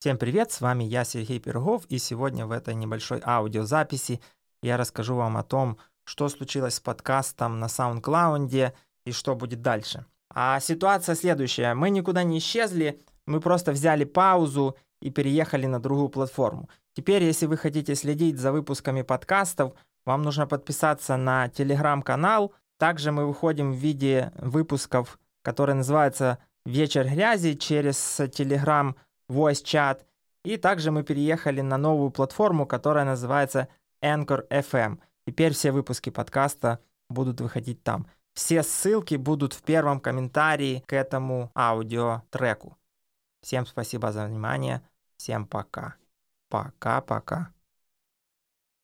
Всем привет, с вами я, Сергей Пирогов, и сегодня в этой небольшой аудиозаписи я расскажу вам о том, что случилось с подкастом на SoundCloud и что будет дальше. А ситуация следующая. Мы никуда не исчезли, мы просто взяли паузу и переехали на другую платформу. Теперь, если вы хотите следить за выпусками подкастов, вам нужно подписаться на Telegram-канал. Также мы выходим в виде выпусков, которые называются «Вечер грязи» через Telegram voice-чат. И также мы переехали на новую платформу, которая называется Anchor FM. Теперь все выпуски подкаста будут выходить там. Все ссылки будут в первом комментарии к этому аудиотреку. Всем спасибо за внимание. Всем пока. Пока-пока.